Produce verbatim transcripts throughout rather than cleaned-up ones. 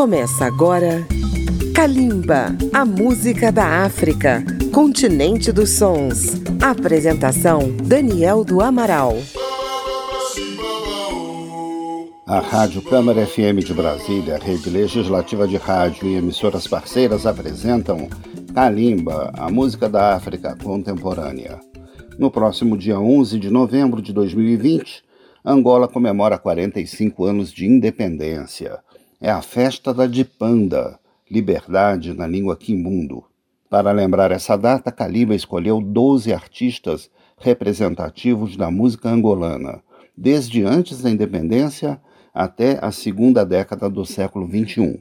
Começa agora Kalimba, a música da África, continente dos sons. Apresentação Daniel do Amaral. A Rádio Câmara F M de Brasília, rede legislativa de rádio e emissoras parceiras apresentam Kalimba, a música da África contemporânea. No próximo dia onze de novembro de dois mil e vinte, Angola comemora quarenta e cinco anos de independência. É a festa da Dipanda, liberdade na língua quimbundo. Para lembrar essa data, Kalimba escolheu doze artistas representativos da música angolana, desde antes da independência até a segunda década do século vinte e um.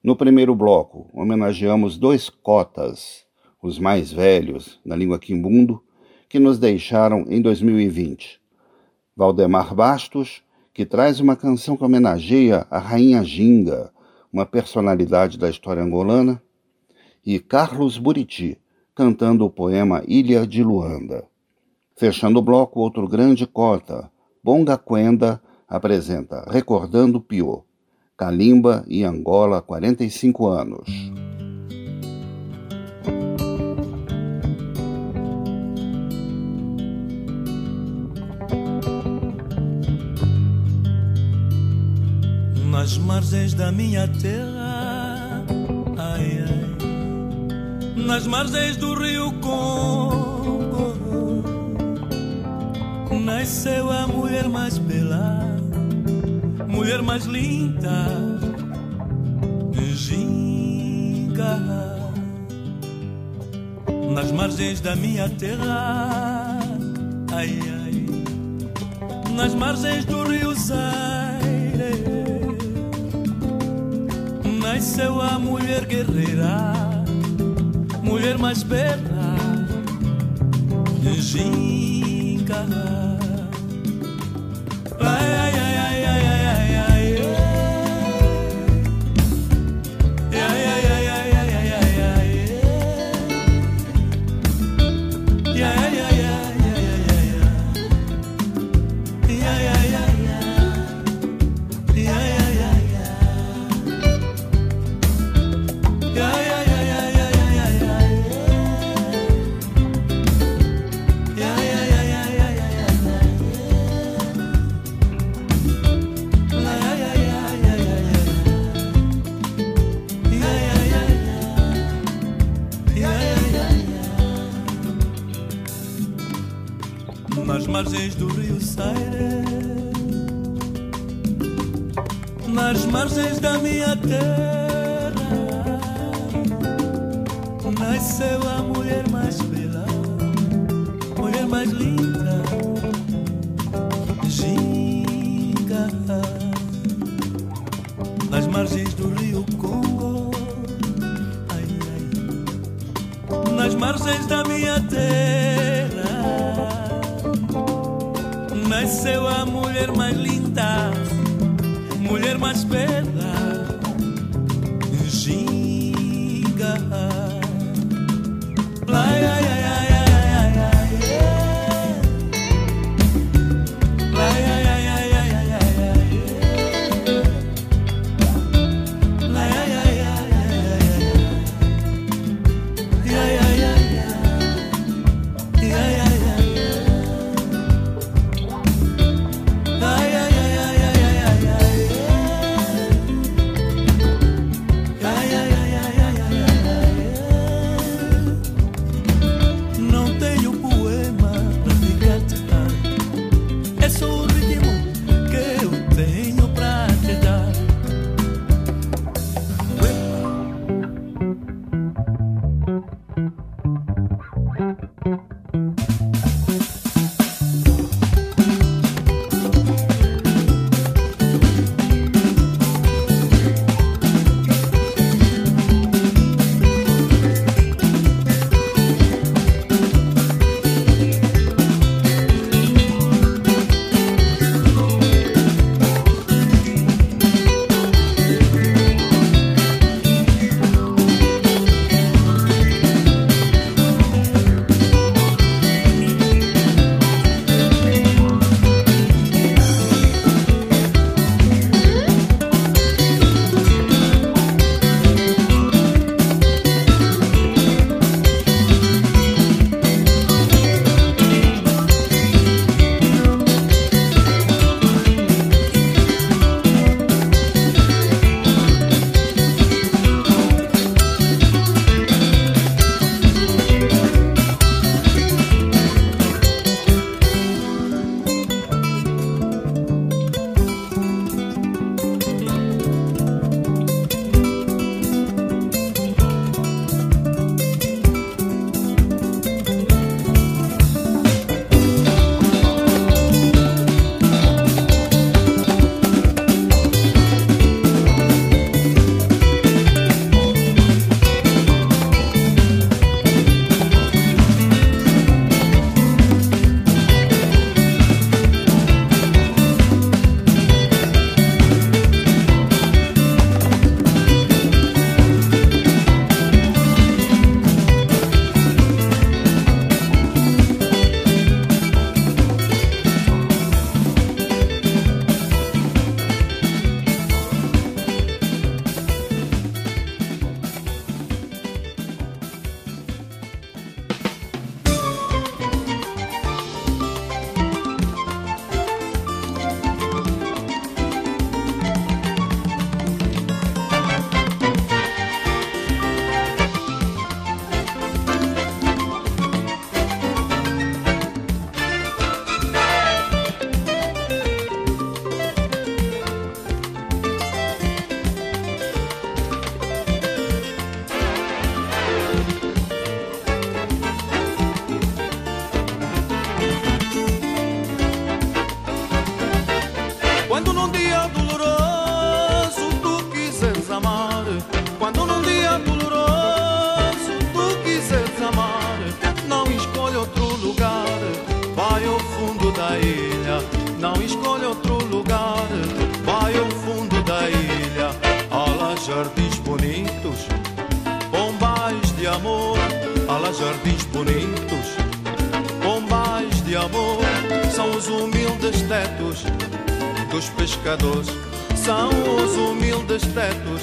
No primeiro bloco, homenageamos dois cotas, os mais velhos na língua quimbundo, que nos deixaram em dois mil e vinte. Waldemar Bastos, que traz uma canção que homenageia a Rainha Ginga, uma personalidade da história angolana, e Carlos Buriti, cantando o poema Ilha de Luanda. Fechando o bloco, outro grande cota, Bonga Kwenda, apresenta Recordando Piô, Kalimba e Angola, quarenta e cinco anos. Nas margens da minha terra, ai, ai, nas margens do rio Congo, nasceu a mulher mais bela, mulher mais linda, Ginga. Nas margens da minha terra, ai, ai, nas margens do rio Zaire, nasceu a mulher guerreira, mulher mais bela, Ginga. Ai, ai, ai, ai, ai, ai. Nas margens do rio Zaire, nas margens da minha terra, nasceu a mulher mais bela, mulher mais linda, Ginga. Nas margens do rio Congo, ai, ai, nas margens da minha terra, nasceu a mulher mais linda, mulher mais bela, Ginga. Ai, ai, ai, ai. Yeah, yeah, yeah. jardins bonitos, bombais de amor. Alá, jardins bonitos, bombais de amor. São os humildes tetos dos pescadores. São os humildes tetos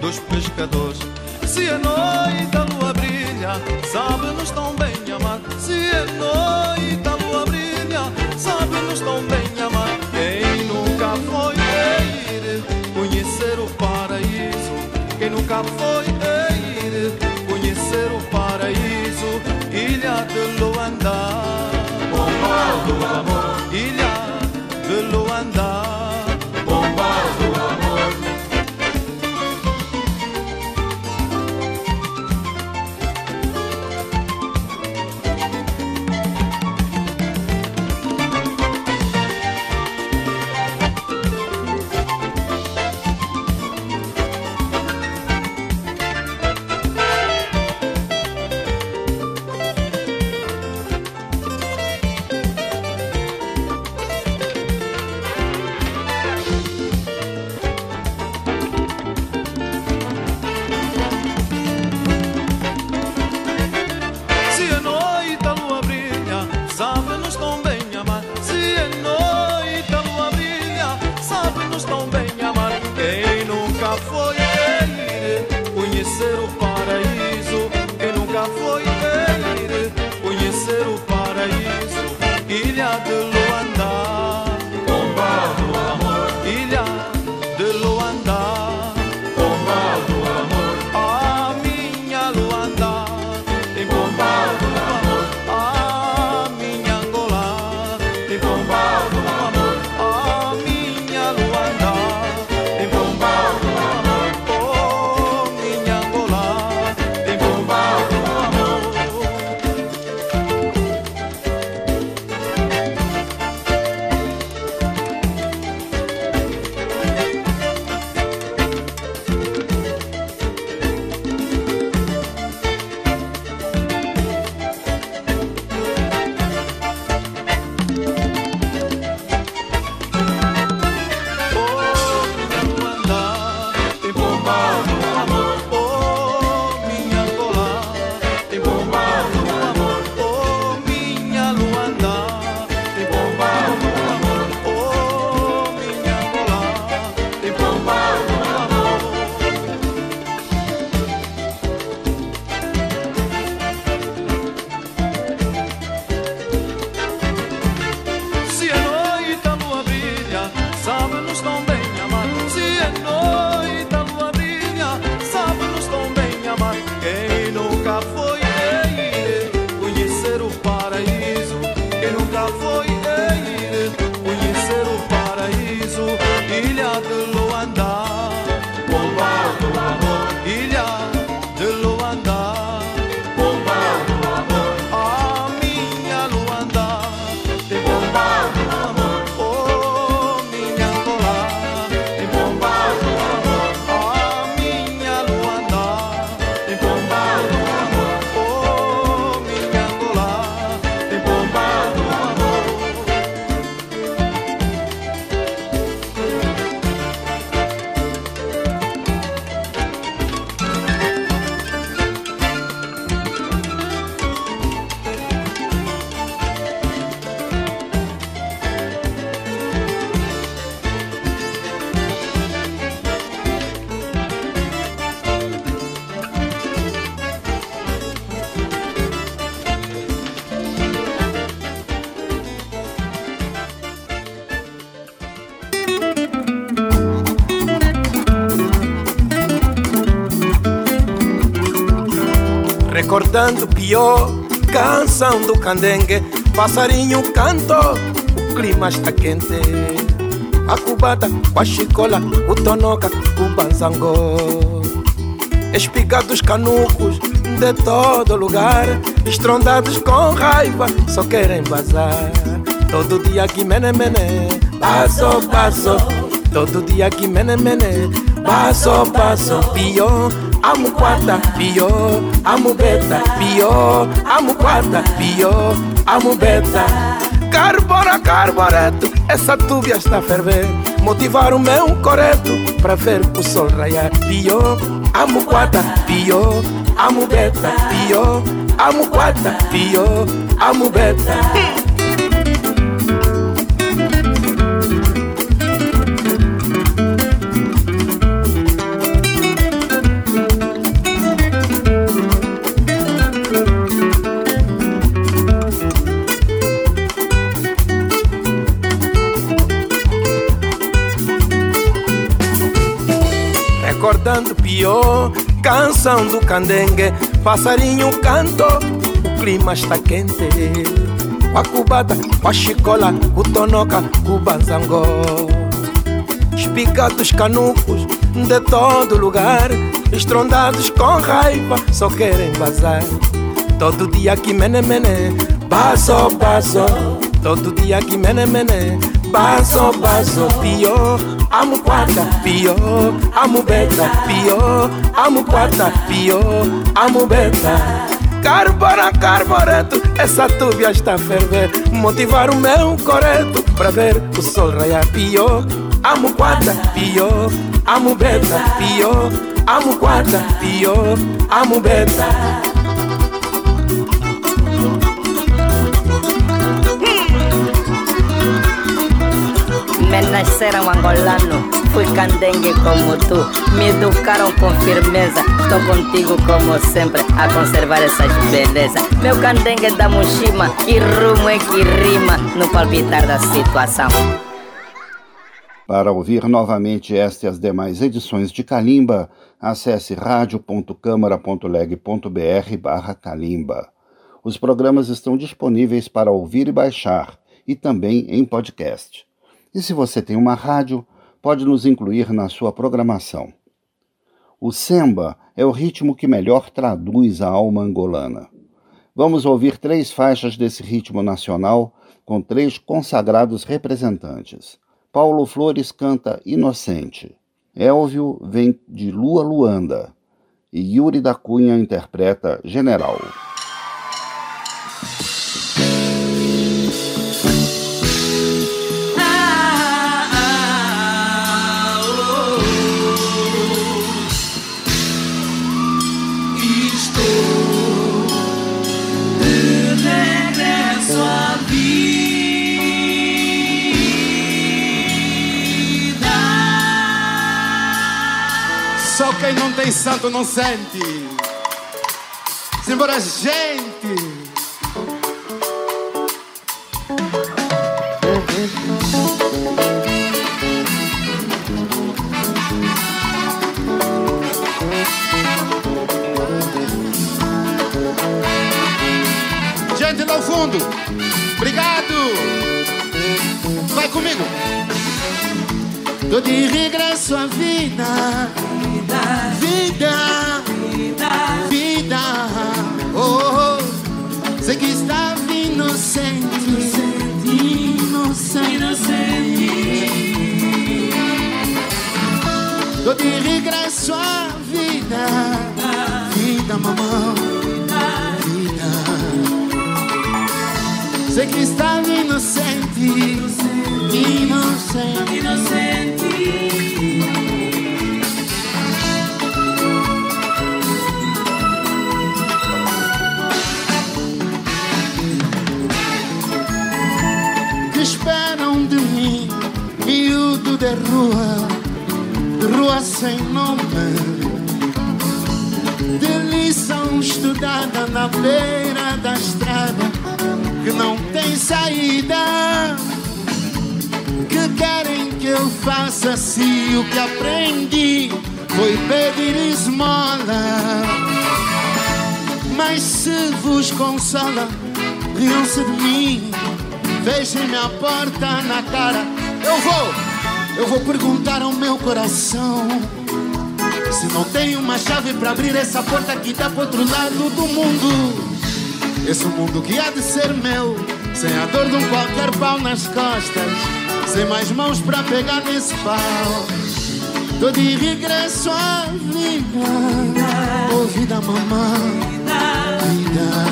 dos pescadores. Se a noite a lua brilha, sabe-nos tão bem amar. Se a noite a lua brilha, sabe-nos tão bem amar. Quem nunca foi a ir conhecer o paraíso, quem nunca foi a ir conhecer o paraíso, ilha de Luanda, bombal do amor, ilha de Luanda, bombal do amor. Recordando pior, canção do candengue, passarinho cantou, o clima está quente. A cubata, guaxicola, o tonoca, o banzangô. Espigados canucos de todo lugar, estrondados com raiva, só querem bazar. Todo dia que mene mene, bazo, bazo. Todo dia que mene mene, bazo, bazo, pior. Amo quarta, pior, amo beta, pior, amo quarta, pior, amo beta. Carbora, carboreto, essa tubia está a ferver. Motivar o meu coreto pra ver o sol raiar. Pio, amo guata, pio, amo beta, pio, amo guata, pio, amo beta. Pio, canção do candengue, passarinho canto, o clima está quente. A cubata, a chicola, o tonoca, o banzangó. Espicados canucos de todo lugar, estrondados com raiva, só querem bazar. Todo dia que mene mene, basso, basso. Todo dia que mene mene, basso, basso. Pio, amo quata, pio, amo beta, pio, amo quata, pio, amo beta. Carbora, carboreto, essa tubia está a ferver. Motivar o meu coreto pra ver o sol raiar. Pio, amo quata, pio, amo beta, pio, amo quata, pio, amo beta. Me nasceram angolano, fui candengue como tu. Me educaram com firmeza, tô contigo como sempre, a conservar essas belezas. Meu candengue é da mochima, que rumo é que rima, no palpitar da situação. Para ouvir novamente esta e as demais edições de Kalimba, acesse rádio.câmara.leg.br barra Kalimba. Os programas estão disponíveis para ouvir e baixar, e também em podcast. E se você tem uma rádio, pode nos incluir na sua programação. O samba é o ritmo que melhor traduz a alma angolana. Vamos ouvir três faixas desse ritmo nacional com três consagrados representantes. Paulo Flores canta Inocente. Elvio vem de Lua Luanda. E Yuri da Cunha interpreta General. Quem não tem santo não sente. Simbora, gente. Gente lá ao fundo, obrigado. Vai comigo. Tô de regresso à vida. Vida, vida, vida, oh, oh. Sei que estava inocente, inocente, inocente. Tô de regresso à vida, vida, mamão, vida. Sei que estava inocente, inocente, inocente. Esperam de mim, miúdo de rua, rua sem nome. De lição estudada na beira da estrada, que não tem saída. Que querem que eu faça se o que aprendi foi pedir esmola? Mas se vos consola, riam-se de mim. Deixem-me a porta na cara. Eu vou, eu vou perguntar ao meu coração se não tem uma chave pra abrir essa porta que dá pro outro lado do mundo. Esse mundo que há de ser meu, sem a dor de um qualquer pau nas costas, sem mais mãos pra pegar nesse pau. Tô de regresso à vida, oh vida mamãe, vida.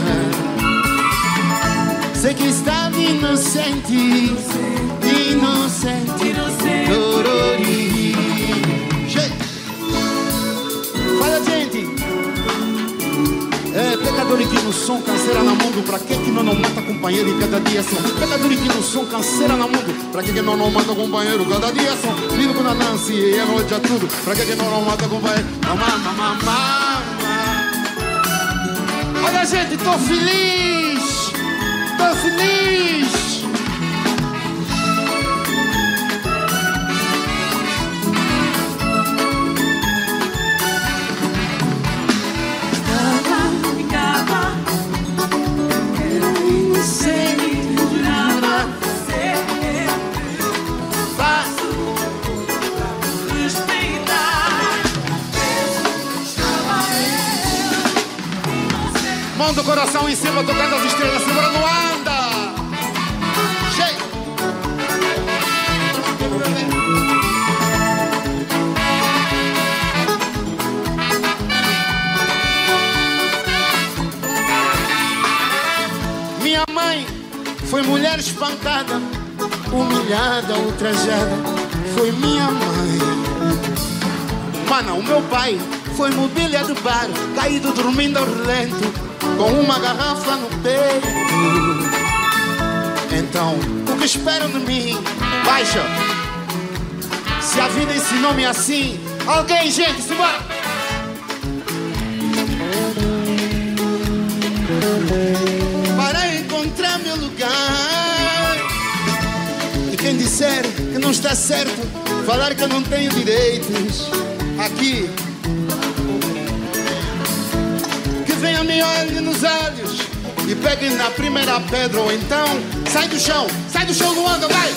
Sei que estava inocente, inocente, inocente. Dorori. Fala, gente. É, pecadorique no som, canseira no mundo. Pra que que nós não mata companheiro em cada dia são? Pecadorique no som, canseira no mundo. Pra que que nós não mata companheiro cada dia são? Lindo com a Nancy e a noite a tudo. Pra que que nós não mata companheiro? Mamá, mamá, mamá. Olha, gente, tô feliz. Tô feliz. Mão do coração em cima, tocando as estrelas, segura no anda. Cheio. Minha mãe foi mulher espantada, humilhada, ultrajada. Foi minha mãe. Mana, o meu pai foi mobília do bar, caído dormindo ao relento, com uma garrafa no peito. Então, o que esperam de mim? Baixa. Se a vida ensinou-me assim, alguém, gente, se bora. Para encontrar meu lugar. E quem disser que não está certo, falar que eu não tenho direitos aqui, venha me olhe nos olhos e pegue na primeira pedra, ou então sai do chão, sai do chão, Luanda, vai!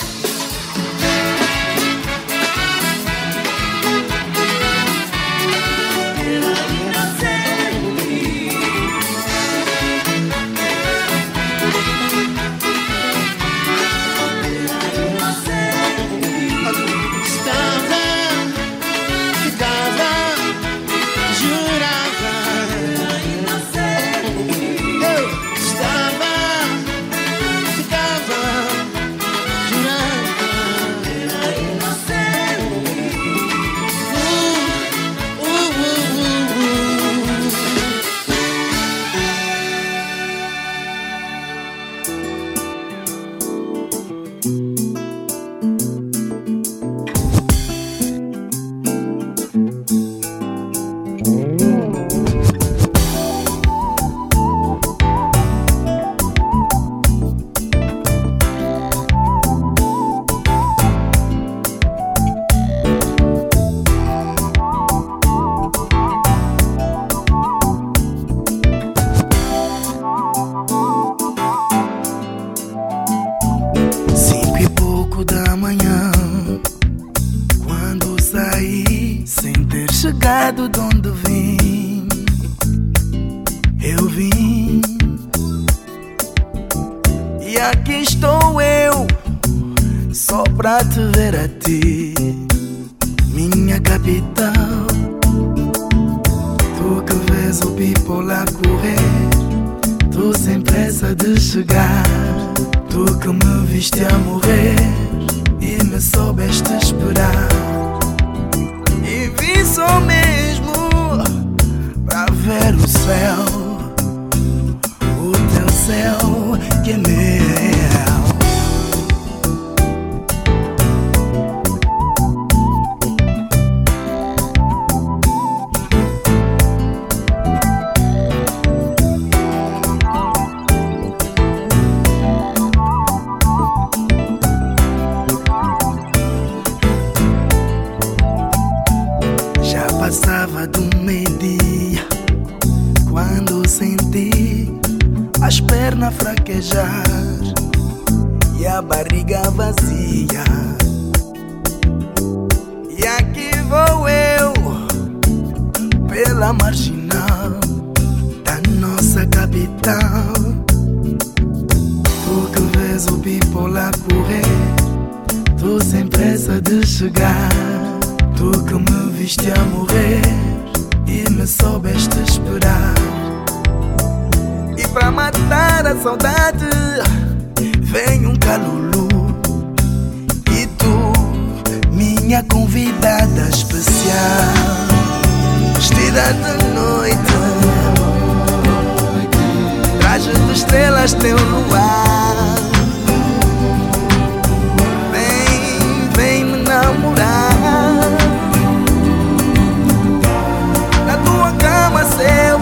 Saudade vem um calulu. E tu, minha convidada especial, vestida de noite, traje de estrelas teu luar. Vem, vem me namorar. Na tua cama, seu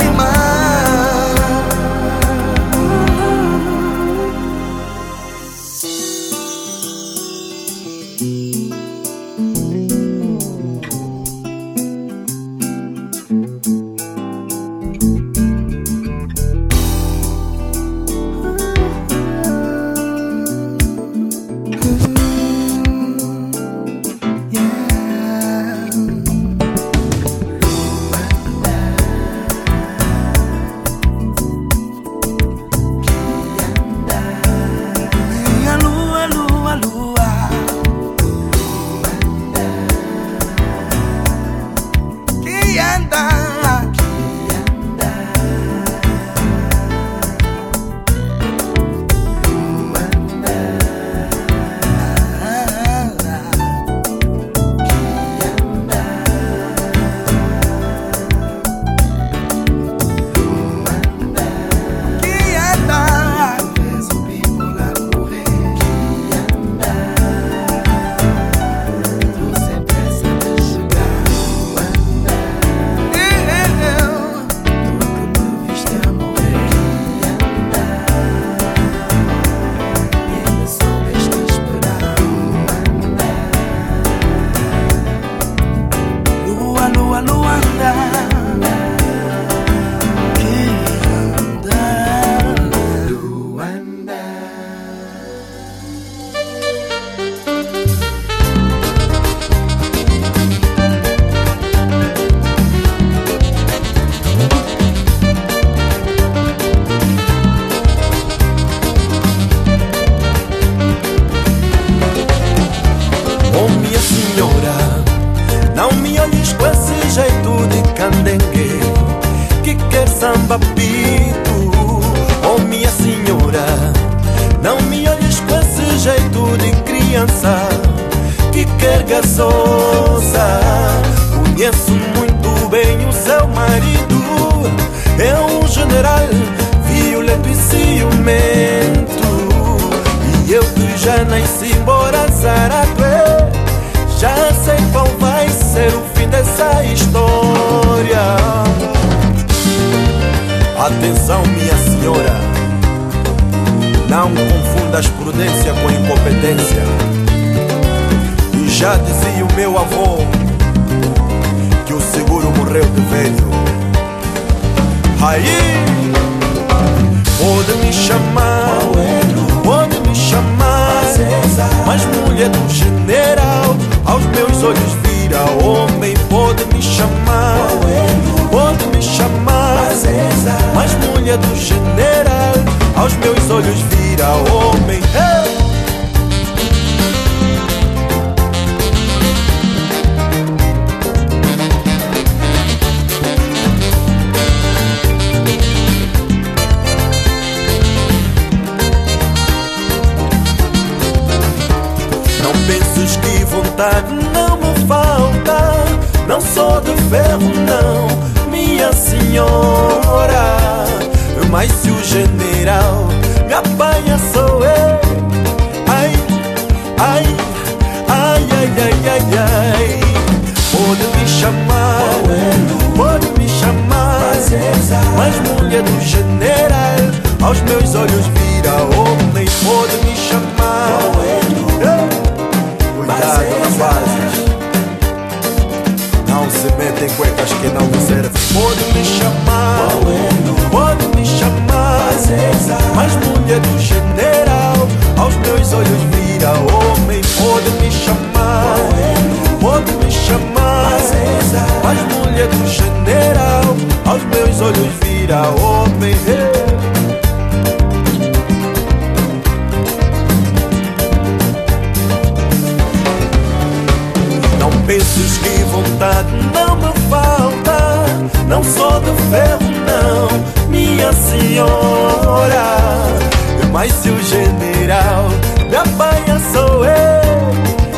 Mas se o general da Bahia sou eu,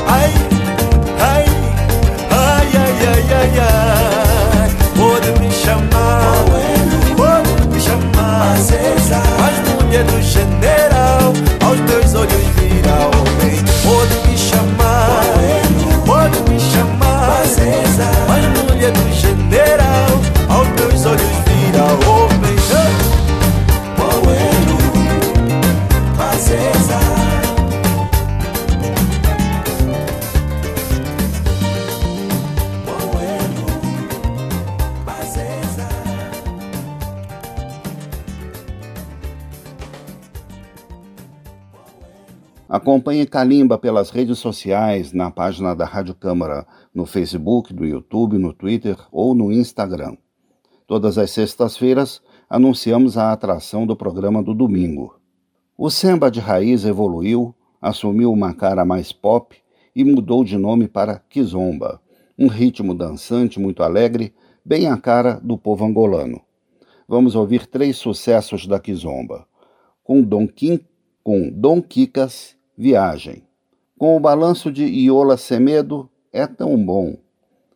ai, ai, ai, ai, ai, ai, ai, pode me chamar, pode me chamar, mas mulher do general, aos teus olhos vira homem. Pode me chamar, pode me chamar, mas mulher do general, aos teus olhos vira homem. Acompanhe Kalimba pelas redes sociais, na página da Rádio Câmara, no Facebook, no YouTube, no Twitter ou no Instagram. Todas as sextas-feiras anunciamos a atração do programa do domingo. O samba de raiz evoluiu, assumiu uma cara mais pop e mudou de nome para Kizomba, um ritmo dançante muito alegre, bem à cara do povo angolano. Vamos ouvir três sucessos da Kizomba, com Don Quim, com Don Kikas, Viagem, com o balanço de Yola Semedo, É Tão Bom.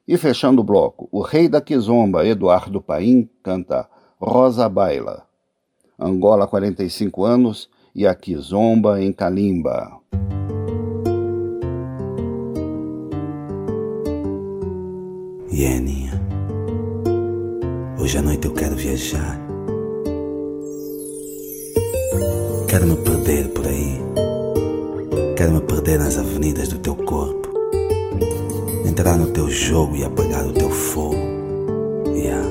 E fechando o bloco, o rei da Kizomba, Eduardo Paim, canta Rosa Baila. Angola, quarenta e cinco anos... e a Kizomba em Kalimba. E yeah, Aninha, hoje à noite eu quero viajar. Quero me perder por aí. Quero me perder nas avenidas do teu corpo. Entrar no teu jogo e apagar o teu fogo. Yeah,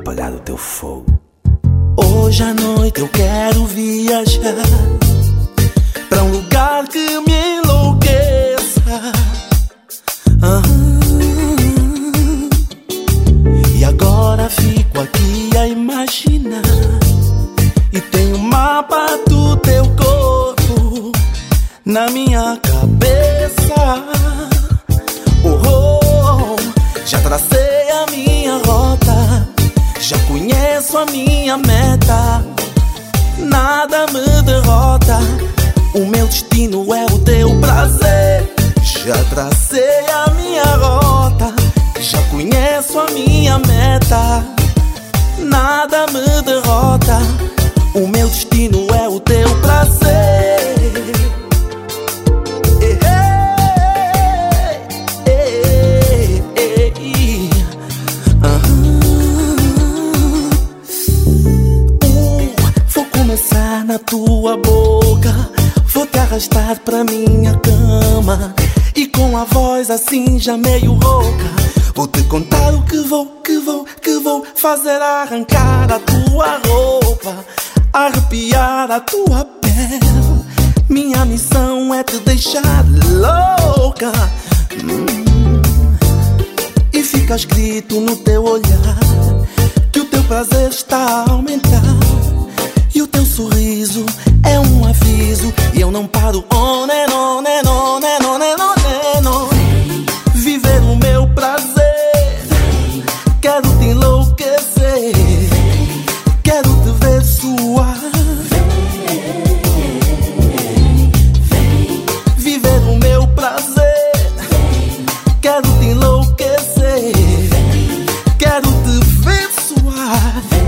apagar o teu fogo. Hoje à noite eu quero viajar pra um lugar que me enlouqueça. ah, E agora fico aqui a imaginar. E tem um mapa do teu corpo na minha cabeça. Oh, oh, já tracei a minha rota, já conheço a minha meta, nada me derrota. O meu destino é o teu prazer. Já tracei a minha rota, já conheço a minha meta, nada me derrota. O meu destino é o teu prazer. Na tua boca vou te arrastar pra minha cama, e com a voz assim já meio rouca vou te contar o que vou, que vou, que vou fazer. Arrancar a tua roupa, arrepiar a tua pele. Minha missão é te deixar louca. hum. E fica escrito no teu olhar que o teu prazer está a aumentar. E o teu sorriso é um aviso, e eu não paro. On and on and on and on and on and on. Viver o meu prazer. Vem. Quero te enlouquecer. Vem. Quero te ver suar. Vem. Vem. Viver o meu prazer. Vem. Quero te enlouquecer. Vem. Quero te ver suar. Vem.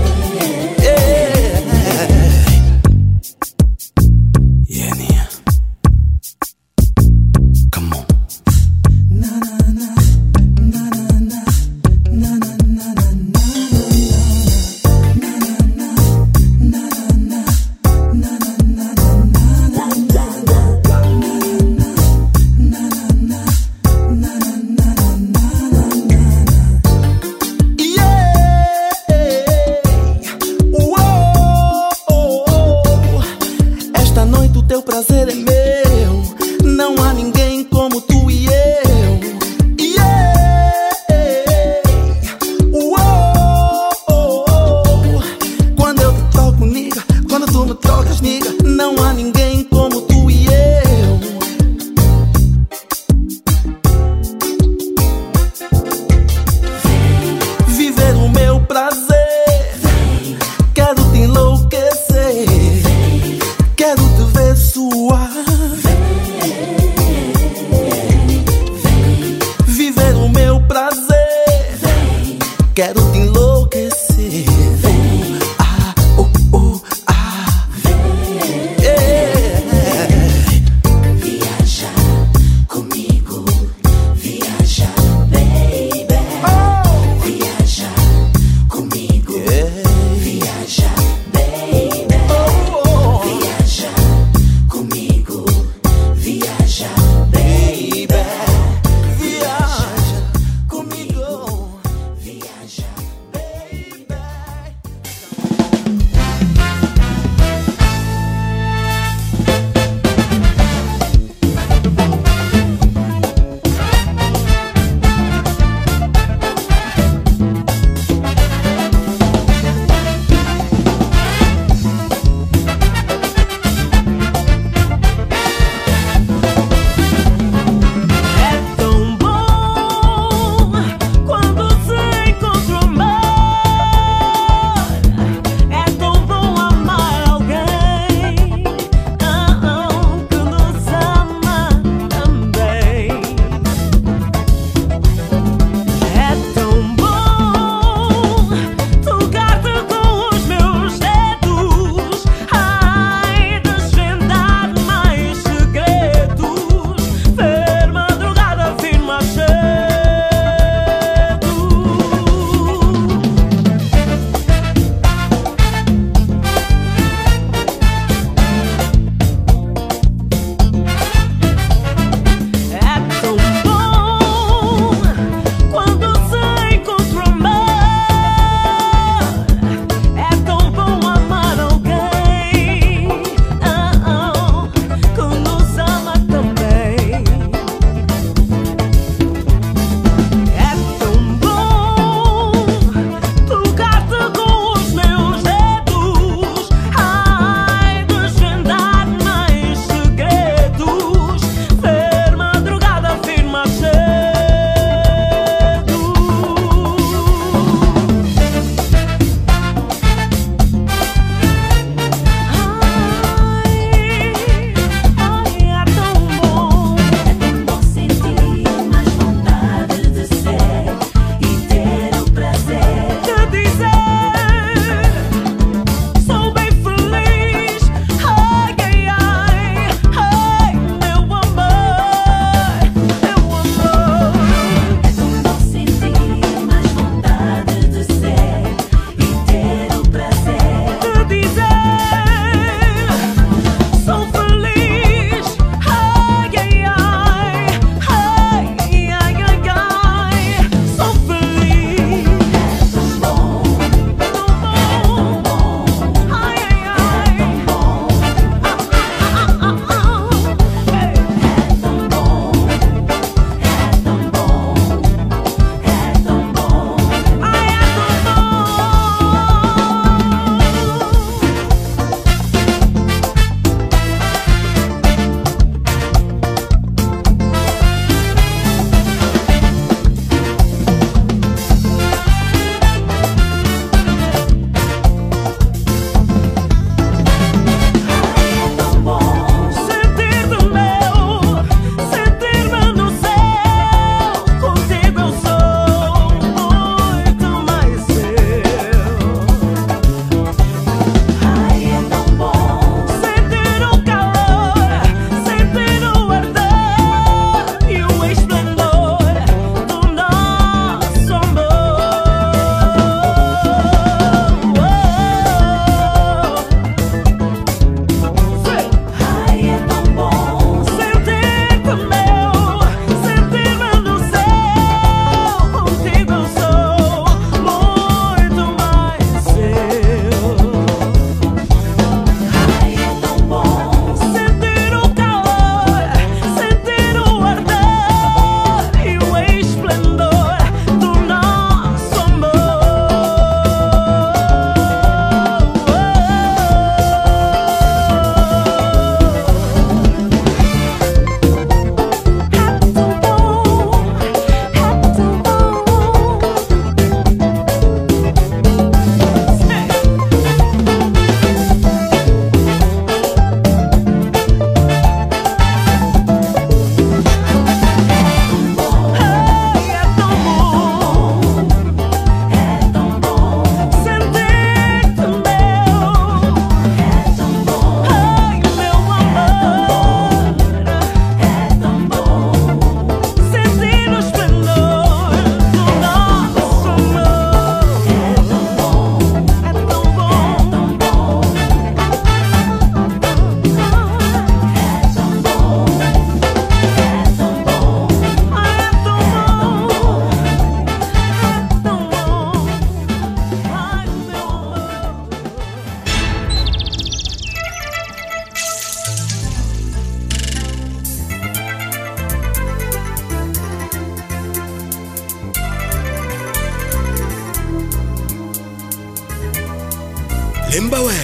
Lemba ué.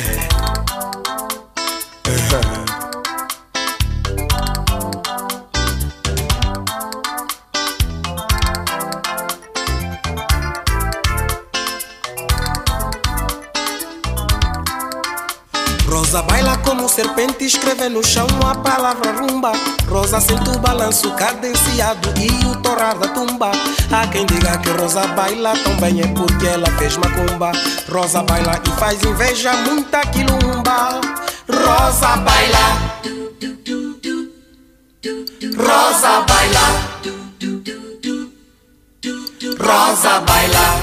Uhum. Rosa baila como serpente, escreve no chão a palavra rumba. Rosa sente o balanço cadenciado e o torrar da tumba. Há quem diga que Rosa baila também é porque ela fez macumba. Rosa baila e faz inveja, muita quilomba. Rosa baila, Rosa baila, Rosa baila,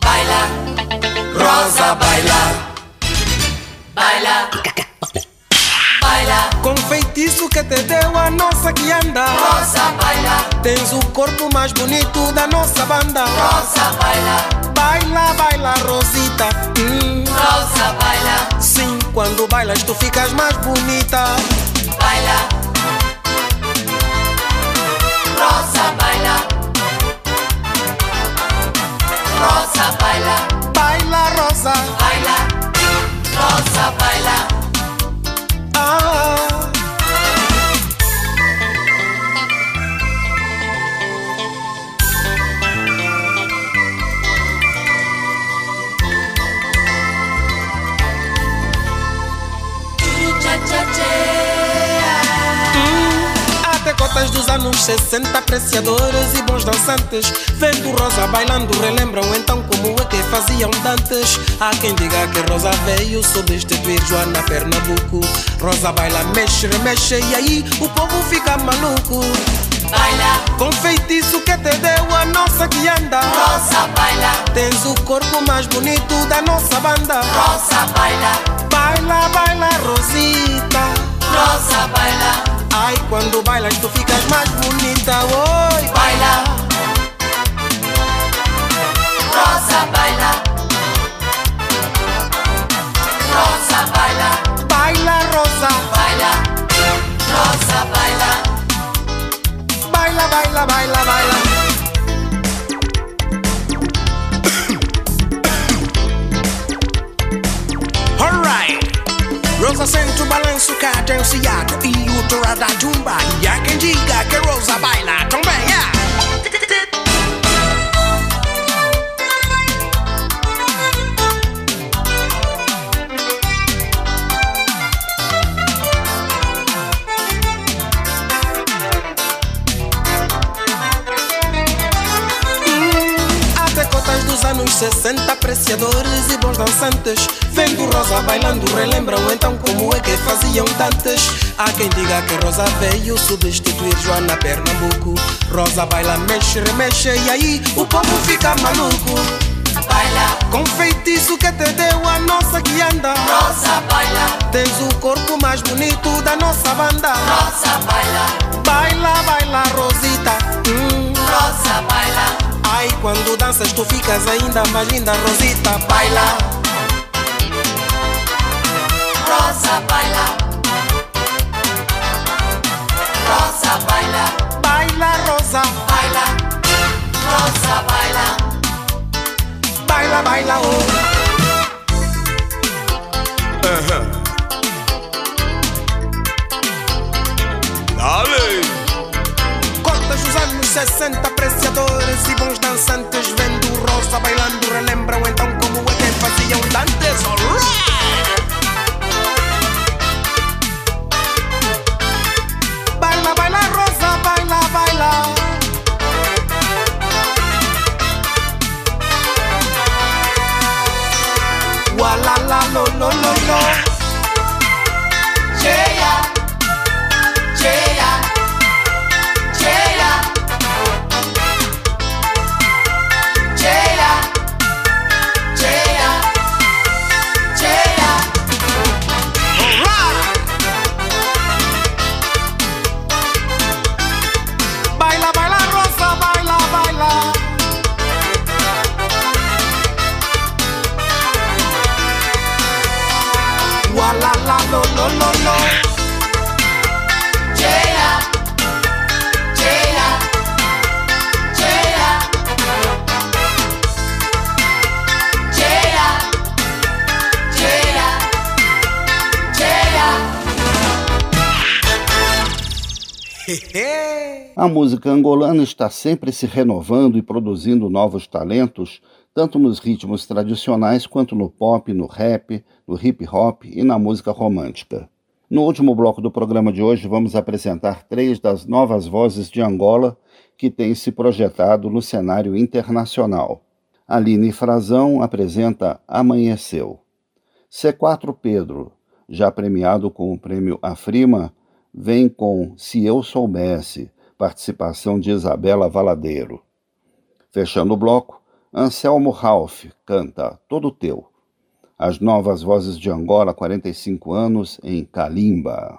baila, Rosa baila. Baila, baila. Com feitiço que te deu a nossa que anda. Rosa, baila. Tens o corpo mais bonito da nossa banda. Rosa, baila. Baila, baila, Rosita. Hum. Rosa, baila. Sim, quando bailas tu ficas mais bonita. Baila, Rosa, baila. Rosa, baila. Baila, Rosa. Baila. Rosa baila. Ah. Até cotas dos anos sessenta, apreciadores e bons dançantes, vendo Rosa bailando, relembram então como é que faziam dantes. Há quem diga que Rosa veio substituir Joana Pernambuco. Rosa baila, mexe, remexe e aí o povo fica maluco. Baila, com feitiço que te deu a nossa que anda. Rosa baila, tens o corpo mais bonito da nossa banda. Rosa baila, baila, baila, Rosita. Rosa baila. Ai, quando bailas tu ficas mais bonita, oi. Baila, Rosa baila, Rosa baila, baila, Rosa baila, Rosa baila, baila, baila, baila, baila. Rosa sente o balanço cadenciado e o torá da jumba. E há quem diga que Rosa baila também, yeah. Dos anos sessenta, apreciadores e bons dançantes, vendo Rosa bailando, relembram então como é que faziam dantes. Há quem diga que Rosa veio substituir Joana Pernambuco. Rosa baila, mexe, remexe e aí o povo fica maluco. Baila, com feitiço que te deu a nossa que anda. Rosa baila, tens o corpo mais bonito da nossa banda. Rosa baila, baila, baila, Rosita. Hum. Rosa baila. Ai, quando danças tu ficas ainda mais linda, Rosita. Baila, Rosa baila, Rosa baila, baila, Rosa baila, Rosa baila, baila, baila, oh. Aham. Dale. Contas dos anos sessenta, apreciadores e bons dançantes, vendo Rosa bailando, relembram então como é que faziam dantes. Alright! Baila, baila, Rosa, baila, baila. Wala la lo lo lo lo. Yeah, yeah. A música angolana está sempre se renovando e produzindo novos talentos, tanto nos ritmos tradicionais quanto no pop, no rap, no hip-hop e na música romântica. No último bloco do programa de hoje, vamos apresentar três das novas vozes de Angola que têm se projetado no cenário internacional. Aline Frazão apresenta Amanheceu. C quatro Pedro, já premiado com o prêmio AFRIMA, vem com Se Eu Soubesse, participação de Isabela Valadeiro. Fechando o bloco, Anselmo Ralph canta Todo Teu. As novas vozes de Angola, quarenta e cinco anos, em Kalimba.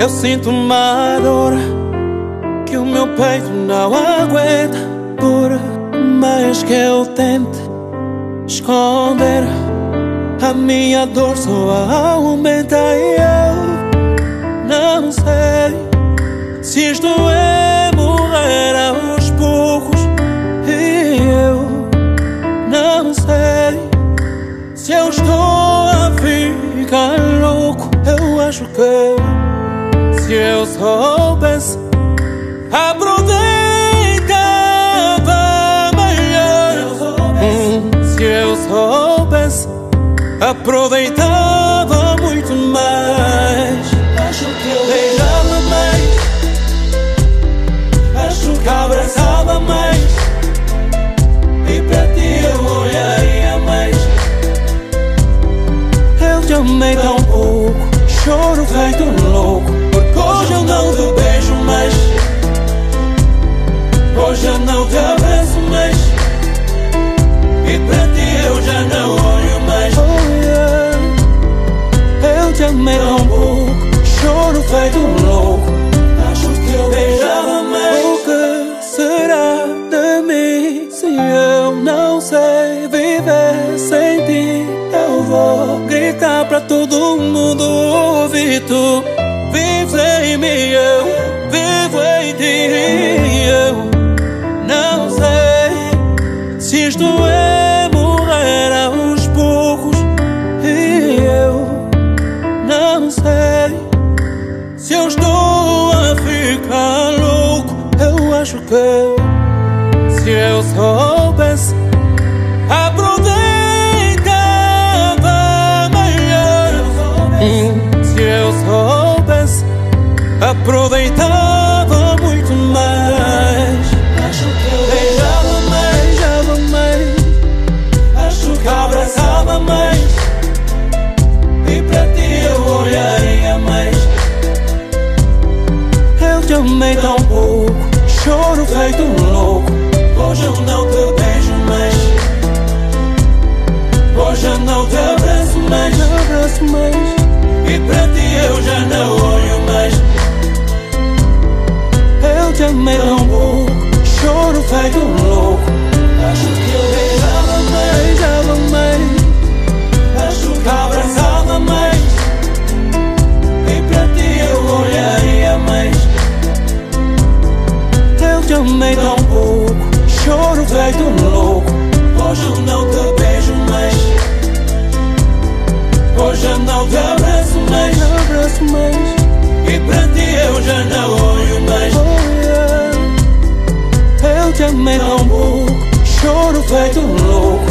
Eu sinto uma dor que o meu peito não aguenta. Por mais que eu tente, esconder. A minha dor só aumenta e eu não sei se isto é morrer aos poucos. E eu não sei se eu estou a ficar louco. Eu acho que se eu soubesse, aproveitava melhor. Se eu soubesse, aproveitava muito mais. Acho que eu beijava mais, acho que abraçava mais, e pra ti eu olharia mais. Eu te amei tão pouco, choro feito louco, porque hoje eu não te beijo mais, hoje eu não te abraço mais, e pra ti eu já não olho mais. Eu te amei tão pouco, choro feito louco, acho que eu beijava mais. O que será de mim se eu não sei viver sem ti? Eu vou gritar pra todo mundo ouvir: tu vives em mim, eu vivo em ti. Eu não sei se isto é morrer aos poucos. E eu não sei se eu estou a ficar louco. Eu acho que se eu soubesse, aproveitava melhor. Se eu soubesse, aproveitava muito mais. Acho que eu beijava mais, beijava mais, acho que abraçava mais, e pra ti eu olharia mais. Eu te amei tão pouco, choro feito louco, hoje eu não te beijo mais, hoje eu não te abraço mais, não abraço mais, e pra ti eu já não olho mais. Eu te amei tão pouco, choro feito louco, acho que eu beijava mais, beijava mais, acho que abraçava mais, e pra ti eu olharia mais. Eu te amei tão pouco, choro feito louco, hoje eu não te beijo mais, hoje eu não te abraço mais, não abraço mais, e pra ti eu já não olho mais. Oh, yeah. Eu te amei tão pouco, choro feito louco,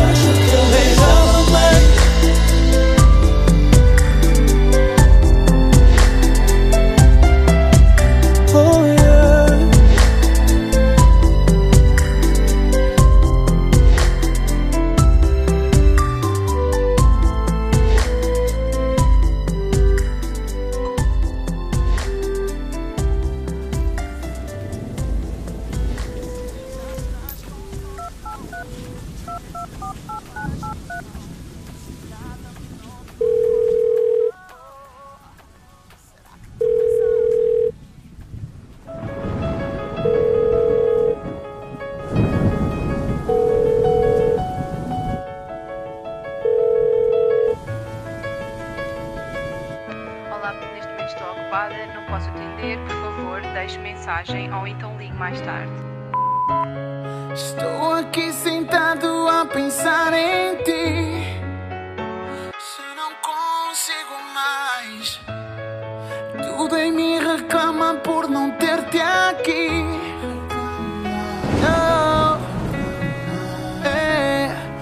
acho que eu beijava mais. Oh,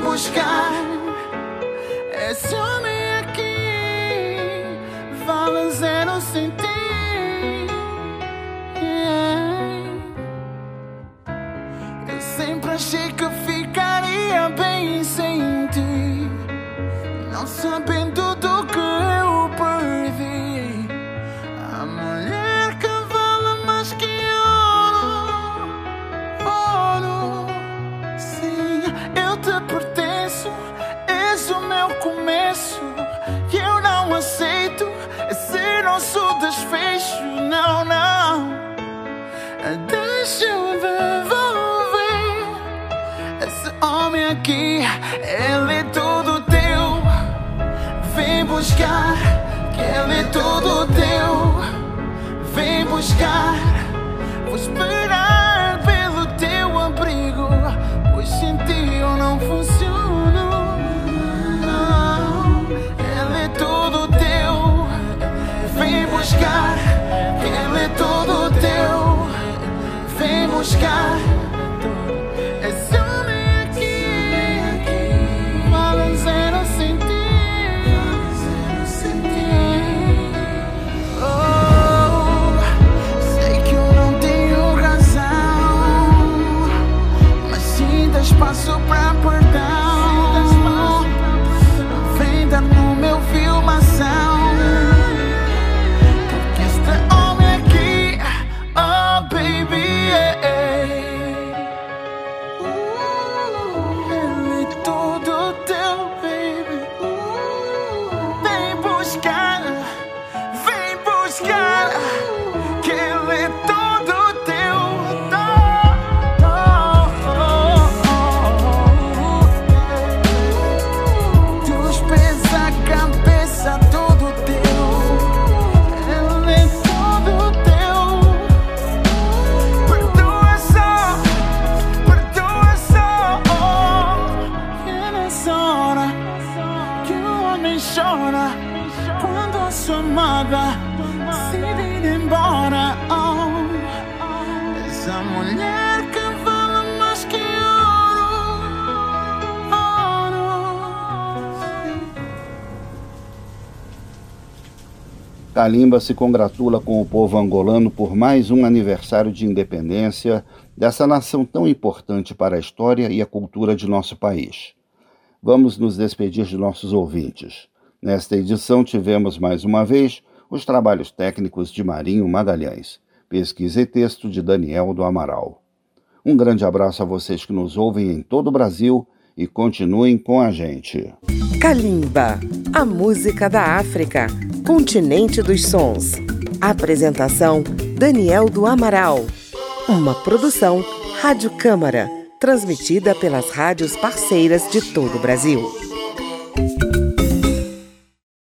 buscar esse homem aqui. Kalimba se congratula com o povo angolano por mais um aniversário de independência dessa nação tão importante para a história e a cultura de nosso país. Vamos nos despedir de nossos ouvintes. Nesta edição tivemos mais uma vez os trabalhos técnicos de Marinho Magalhães, pesquisa e texto de Daniel do Amaral. Um grande abraço a vocês que nos ouvem em todo o Brasil e continuem com a gente. Kalimba, a música da África, continente dos sons. Apresentação, Daniel do Amaral. Uma produção Rádio Câmara, transmitida pelas rádios parceiras de todo o Brasil.